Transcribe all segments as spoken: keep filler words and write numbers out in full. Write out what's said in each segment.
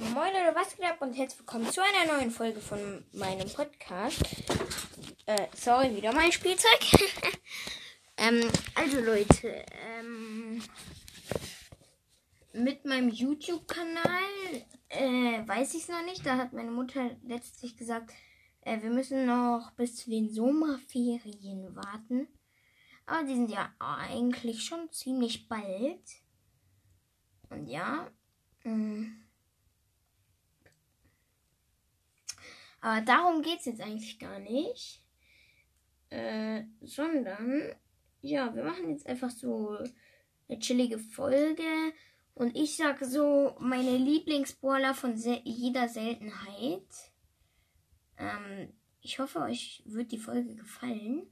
Moin Leute, was geht ab und herzlich willkommen zu einer neuen Folge von meinem Podcast. Äh, sorry, wieder mein Spielzeug. ähm, also Leute, ähm, mit meinem YouTube-Kanal, äh, weiß ich es noch nicht. Da hat meine Mutter letztlich gesagt, äh, wir müssen noch bis zu den Sommerferien warten. Aber die sind ja eigentlich schon ziemlich bald. Und ja, ähm, aber darum geht es jetzt eigentlich gar nicht. Äh, sondern, ja, wir machen jetzt einfach so eine chillige Folge. Und ich sage so meine Lieblingsbrawler von se- jeder Seltenheit. Ähm, ich hoffe, euch wird die Folge gefallen.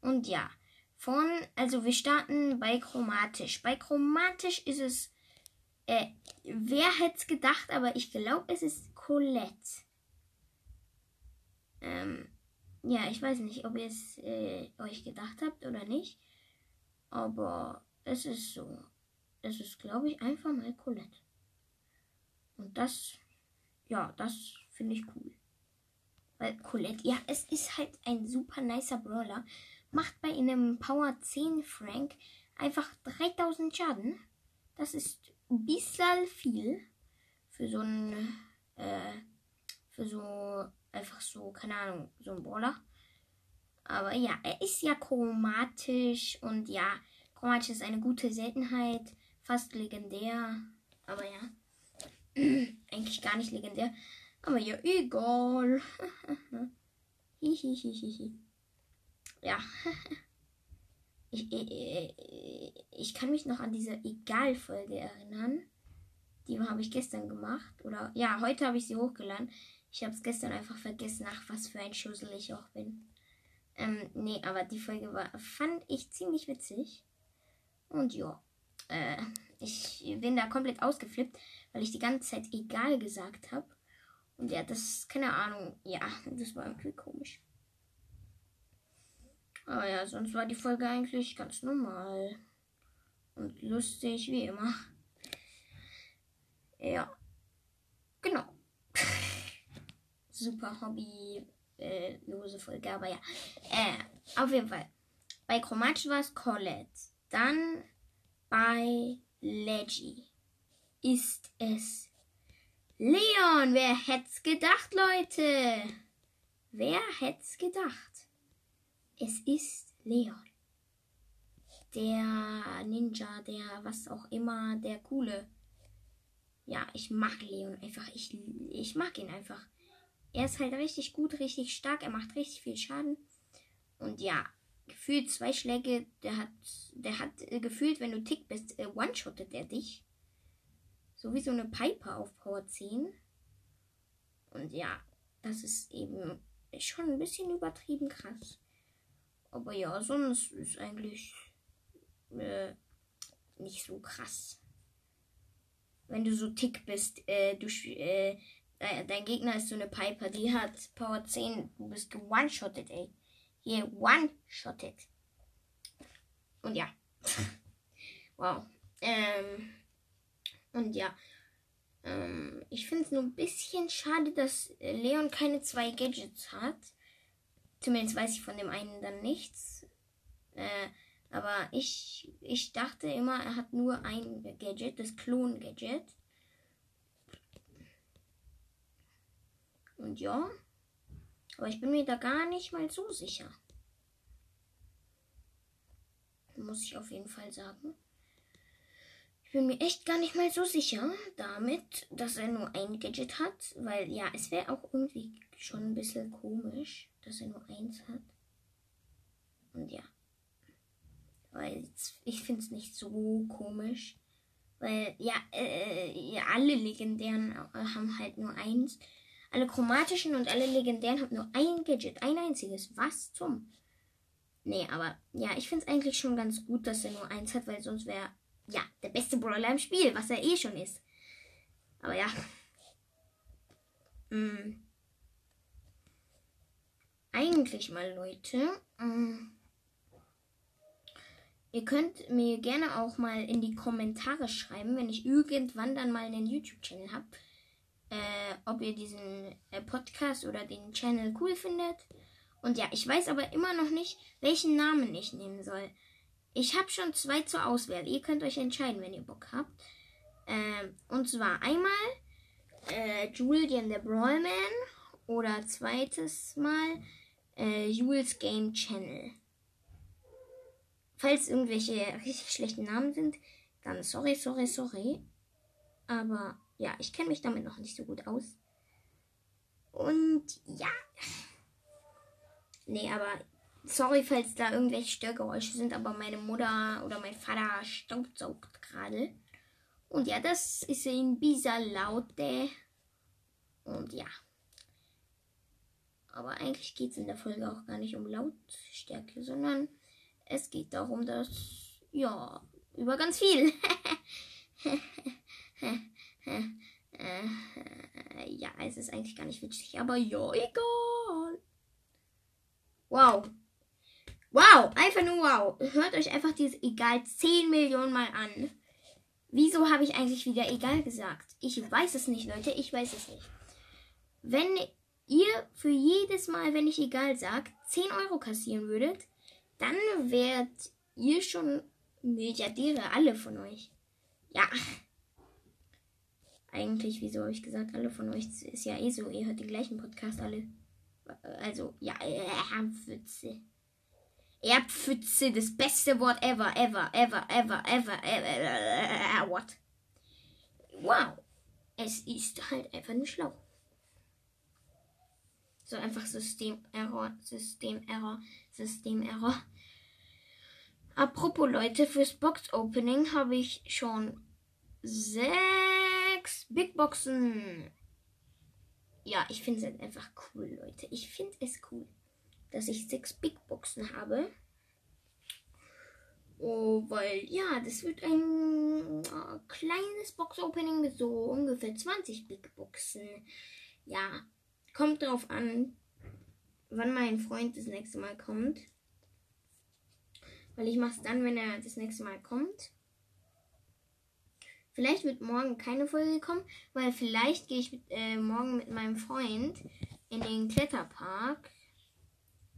Und ja, von, also wir starten bei chromatisch. Bei chromatisch ist es, äh, wer hätte es gedacht, aber ich glaube, es ist Colette. Ähm, ja, ich weiß nicht, ob ihr es äh, euch gedacht habt oder nicht, aber es ist so. Es ist, glaube ich, einfach mal Colette. Und das, ja, das finde ich cool. Weil Colette, ja, es ist halt ein super nicer Brawler. Macht bei einem Power zehn Frank einfach dreitausend Schaden. Das ist ein bisschen viel für so ein, äh, für so einfach so, keine Ahnung, so ein Brawler. Aber ja, er ist ja chromatisch. Und ja, chromatisch ist eine gute Seltenheit. Fast legendär. Aber ja. Eigentlich gar nicht legendär. Aber ja, egal. Ja. Ich, ich, ich kann mich noch an diese Egal-Folge erinnern. Die habe ich gestern gemacht. Oder ja, heute habe ich sie hochgeladen. Ich habe es gestern einfach vergessen, ach, was für ein Schussel ich auch bin. Ähm, nee, aber die Folge war, fand ich ziemlich witzig. Und ja, äh, ich bin da komplett ausgeflippt, weil ich die ganze Zeit egal gesagt habe. Und ja, das, keine Ahnung, ja, das war irgendwie komisch. Aber ja, sonst war die Folge eigentlich ganz normal. Und lustig, wie immer. Ja, genau. Super Hobby, äh, lose Folge, aber ja. Äh, auf jeden Fall. Bei chromatisch war es Colette. Dann bei Leggy ist es Leon. Wer hätt's gedacht, Leute? Wer hätt's gedacht? Es ist Leon. Der Ninja, der was auch immer, der Coole. Ja, ich mag Leon einfach. Ich, ich mag ihn einfach. Er ist halt richtig gut, richtig stark. Er macht richtig viel Schaden. Und ja, gefühlt zwei Schläge. Der hat, der hat äh, gefühlt, wenn du tick bist, äh, one-shottet er dich. So wie so eine Piper auf Power zehn. Und ja, das ist eben schon ein bisschen übertrieben krass. Aber ja, sonst ist eigentlich äh, nicht so krass. Wenn du so tick bist, äh, du... Äh, Dein Gegner ist so eine Piper, die hat Power zehn, du bist ge-one-shottet, ey. Hier, one-shottet. Und ja. Wow. Ähm, und ja. Ähm, ich finde es nur ein bisschen schade, dass Leon keine zwei Gadgets hat. Zumindest weiß ich von dem einen dann nichts. Äh, aber ich, ich dachte immer, er hat nur ein Gadget, das Klon-Gadget. Und ja, aber ich bin mir da gar nicht mal so sicher. Muss ich auf jeden Fall sagen. Ich bin mir echt gar nicht mal so sicher damit, dass er nur ein Gadget hat. Weil ja, es wäre auch irgendwie schon ein bisschen komisch, dass er nur eins hat. Und ja. Weil ich finde es nicht so komisch. Weil ja, äh, ja, alle Legendären haben halt nur eins. Alle chromatischen und alle legendären haben nur ein Gadget. Ein einziges. Was zum? Nee, aber ja, ich finde es eigentlich schon ganz gut, dass er nur eins hat, weil sonst wäre ja der beste Brawler im Spiel, was er eh schon ist. Aber ja. Mhm. Eigentlich mal, Leute. Mhm. Ihr könnt mir gerne auch mal in die Kommentare schreiben, wenn ich irgendwann dann mal einen YouTube-Channel habe. äh, ob ihr diesen äh, Podcast oder den Channel cool findet. Und ja, ich weiß aber immer noch nicht, welchen Namen ich nehmen soll. Ich habe schon zwei zur Auswahl. Ihr könnt euch entscheiden, wenn ihr Bock habt. Ähm, und zwar einmal äh, Julian der Brawlman oder zweites Mal äh, Jules Game Channel. Falls irgendwelche richtig schlechten Namen sind, dann sorry, sorry, sorry. Aber ja, ich kenne mich damit noch nicht so gut aus. Und ja. Nee, aber sorry, falls da irgendwelche Störgeräusche sind, aber meine Mutter oder mein Vater staubsaugt gerade. Und ja, das ist in Bisa Laute. Und ja. Aber eigentlich geht es in der Folge auch gar nicht um Lautstärke, sondern es geht darum, dass, ja, über ganz viel. Ja, es ist eigentlich gar nicht witzig, aber ja, egal. Wow. Wow, einfach nur wow. Hört euch einfach dieses Egal zehn Millionen Mal an. Wieso habe ich eigentlich wieder Egal gesagt? Ich weiß es nicht, Leute. Ich weiß es nicht. Wenn ihr für jedes Mal, wenn ich Egal sage, zehn Euro kassieren würdet, dann wärt ihr schon Milliardäre, alle von euch. Ja. Eigentlich, wieso habe ich gesagt, alle von euch? Das ist ja eh so. Ihr hört den gleichen Podcast alle. Also, ja, Erbpfütze. Erbpfütze, das beste Wort ever, ever, ever, ever, ever, ever, ever, what? Wow. Es ist halt einfach nicht schlau. So einfach Systemerror, Systemerror, Systemerror. Apropos Leute, fürs Box-Opening habe ich schon sechs Big Boxen. Ja, ich finde es halt einfach cool, Leute. Ich finde es cool, dass ich sechs Big Boxen habe. Oh, weil, ja, das wird ein äh, kleines Box-Opening mit so ungefähr zwanzig Big Boxen. Ja, kommt drauf an, wann mein Freund das nächste Mal kommt. Weil ich mache es dann, wenn er das nächste Mal kommt. Vielleicht wird morgen keine Folge kommen, weil vielleicht gehe ich äh, morgen mit meinem Freund in den Kletterpark.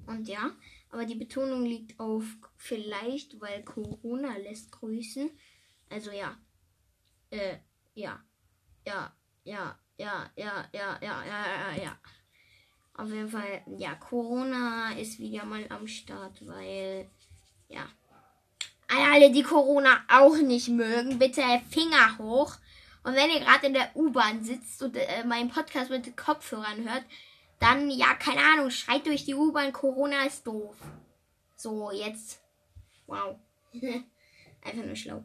Und ja, aber die Betonung liegt auf vielleicht, weil Corona lässt grüßen. Also ja, äh, ja, ja, ja, ja, ja, ja, ja, ja, ja, ja. Auf jeden Fall, ja, Corona ist wieder mal am Start, weil, ja. Alle, die Corona auch nicht mögen, bitte Finger hoch. Und wenn ihr gerade in der U-Bahn sitzt und äh, meinen Podcast mit Kopfhörern hört, dann, ja, keine Ahnung, schreit durch die U-Bahn, Corona ist doof. So, jetzt. Wow. Einfach nur schlau.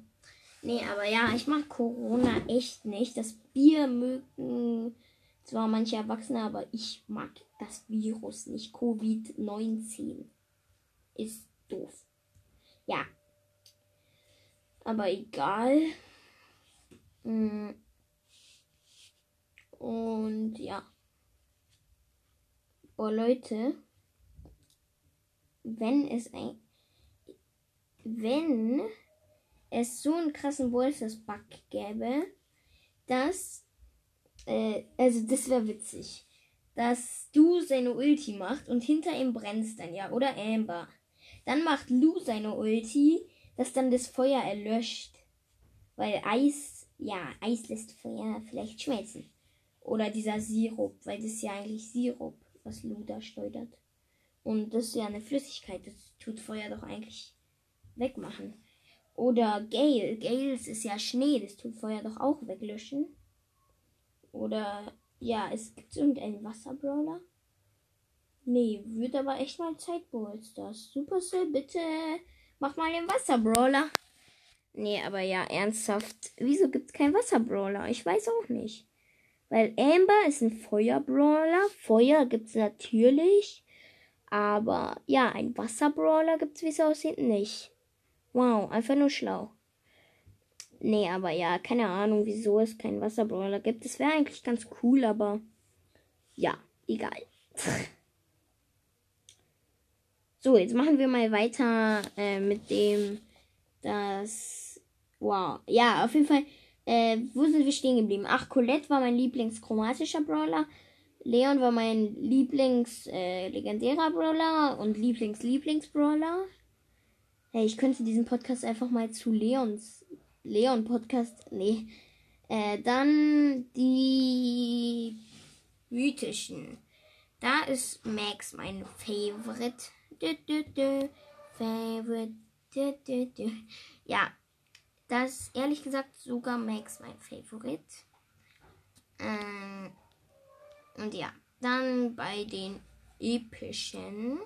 Nee, aber ja, ich mag Corona echt nicht. Das Bier mögen zwar manche Erwachsene, aber ich mag das Virus nicht. Covid neunzehn ist doof. Ja. Aber egal. Und ja. Boah, Leute. Wenn es ein... Wenn es so einen krassen Wolfsbug gäbe, dass... Äh, also das wäre witzig. Dass du seine Ulti macht und hinter ihm brennst dann ja. Oder Amber. Dann macht Lou seine Ulti, dass dann das Feuer erlöscht. Weil Eis, ja, Eis lässt Feuer vielleicht schmelzen. Oder dieser Sirup, weil das ist ja eigentlich Sirup, was Lou da schleudert. Und das ist ja eine Flüssigkeit, das tut Feuer doch eigentlich wegmachen. Oder Gale, Gales ist ja Schnee, das tut Feuer doch auch weglöschen. Oder, ja, es gibt irgendeinen Wasserbrawler. Nee, wird aber echt mal Zeit, Ballstars. Supercell, bitte... Mach mal den Wasserbrawler. Nee, aber ja, ernsthaft. Wieso gibt's keinen Wasserbrawler? Ich weiß auch nicht. Weil Amber ist ein Feuerbrawler. Feuer gibt's natürlich. Aber ja, ein Wasserbrawler gibt's, wie es aussieht, nicht. Wow, einfach nur schlau. Nee, aber ja, keine Ahnung, wieso es keinen Wasserbrawler gibt. Das wäre eigentlich ganz cool, aber ja, egal. So, jetzt machen wir mal weiter äh, mit dem, das, wow, ja, auf jeden Fall, Äh, wo sind wir stehen geblieben? Ach, Colette war mein Lieblingschromatischer Brawler. Leon war mein Lieblings-legendärer äh, Brawler und Lieblings-Lieblings-Brawler. Hey, ich könnte diesen Podcast einfach mal zu Leons Leon-Podcast... Nee. Äh, dann die mythischen. Da ist Max mein Favorite. Du, du, du. Favorite. Du, du, du. Ja, das ist ehrlich gesagt sogar Max mein Favorite. Ähm, und ja, dann bei den epischen.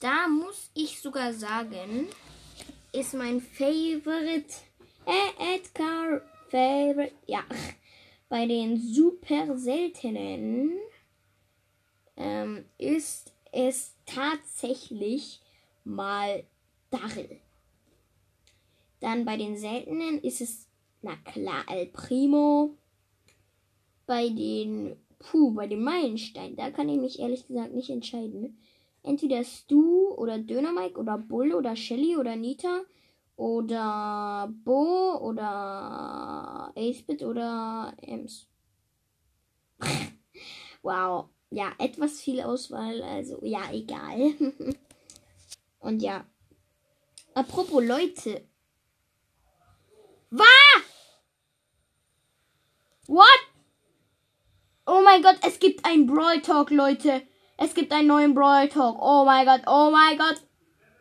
Da muss ich sogar sagen, ist mein Favorite Edgar. Favorite, ja, bei den super seltenen ähm, ist es tatsächlich mal Daryl. Dann bei den seltenen ist es, na klar, El Primo. Bei den, puh, bei den Meilensteinen, da kann ich mich ehrlich gesagt nicht entscheiden. Entweder Stu oder Döner Mike oder Bull oder Shelly oder Nita. Oder Bo oder Acebit oder Ems. Wow. Ja, etwas viel Auswahl. Also, ja, egal. Und ja. Apropos Leute. Was? What? Oh mein Gott, es gibt einen Brawl Talk, Leute. Es gibt einen neuen Brawl Talk. Oh mein Gott, oh mein Gott.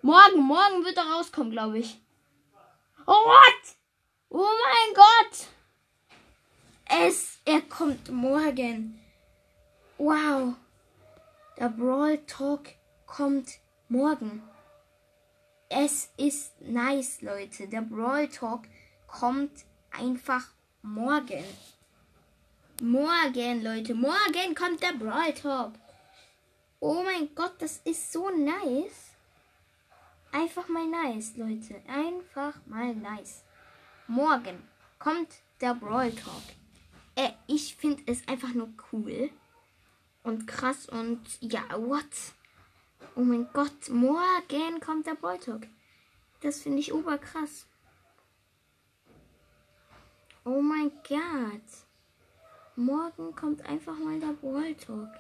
Morgen, morgen wird er rauskommen, glaube ich. Oh, what? Oh mein Gott! Es, er kommt morgen. Wow. Der Brawl Talk kommt morgen. Es ist nice, Leute. Der Brawl Talk kommt einfach morgen. Morgen, Leute. Morgen kommt der Brawl Talk. Oh mein Gott, das ist so nice. Einfach mal nice, Leute. Einfach mal nice. Morgen kommt der Brawl Talk. Äh, ich finde es einfach nur cool. Und krass und ja, what? Oh mein Gott, morgen kommt der Brawl Talk. Das finde ich oberkrass. Oh mein Gott. Morgen kommt einfach mal der Brawl Talk.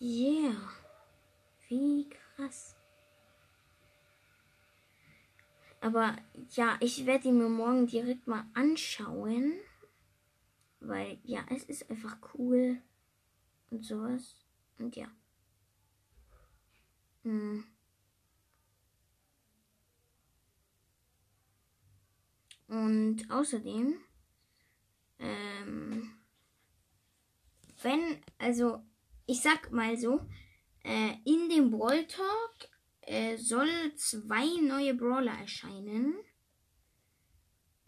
Yeah. Wie krass. Aber ja, ich werde ihn mir morgen direkt mal anschauen. Weil ja, es ist einfach cool. Und sowas. Und ja. Hm. Und außerdem, ähm, wenn, also, ich sag mal so, äh, in dem Brawl Talk soll zwei neue Brawler erscheinen.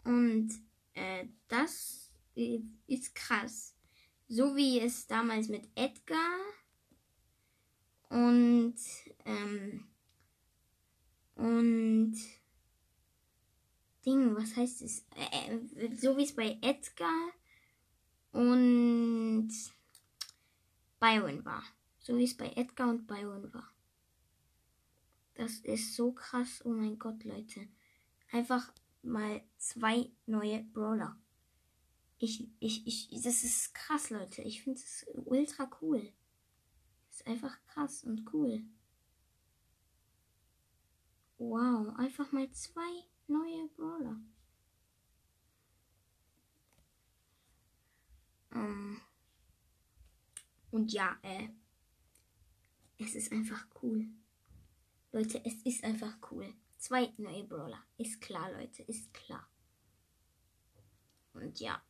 Und äh, das ist krass. So wie es damals mit Edgar und ähm, und Ding, was heißt es? Äh, so wie es bei Edgar und Byron war. So wie es bei Edgar und Byron war. Das ist so krass. Oh mein Gott, Leute. Einfach mal zwei neue Brawler. Ich, ich, ich, das ist krass, Leute. Ich finde es ultra cool. Das ist einfach krass und cool. Wow, einfach mal zwei neue Brawler. Und ja, äh, es ist einfach cool. Leute, es ist einfach cool. Zwei neue Brawler. Ist klar, Leute. Ist klar. Und ja.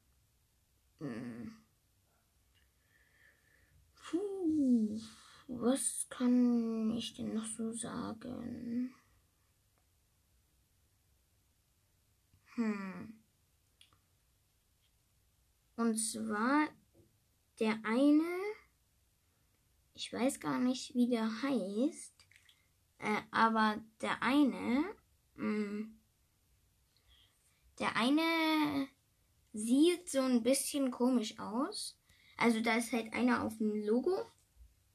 Hm. Puh. Was kann ich denn noch so sagen? Hm. Und zwar der eine, ich weiß gar nicht, wie der heißt. Äh, aber der eine, mh, der eine sieht so ein bisschen komisch aus. Also da ist halt einer auf dem Logo,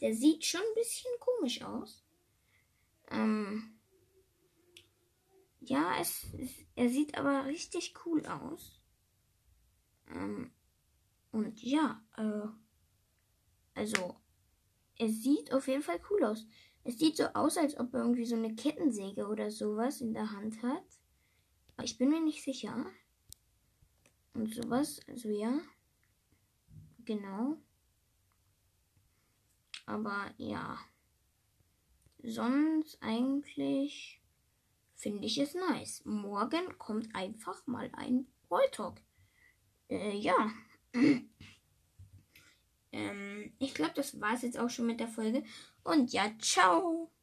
der sieht schon ein bisschen komisch aus. Ähm, ja, es, es, er sieht aber richtig cool aus. Ähm, und ja, äh, also, es sieht auf jeden Fall cool aus. Es sieht so aus, als ob er irgendwie so eine Kettensäge oder sowas in der Hand hat. Ich bin mir nicht sicher. Und sowas, also ja. Genau. Aber ja. Sonst eigentlich finde ich es nice. Morgen kommt einfach mal ein Rolltalk. Äh, ja. ähm, ich glaube, das war es jetzt auch schon mit der Folge. Und ja, ciao.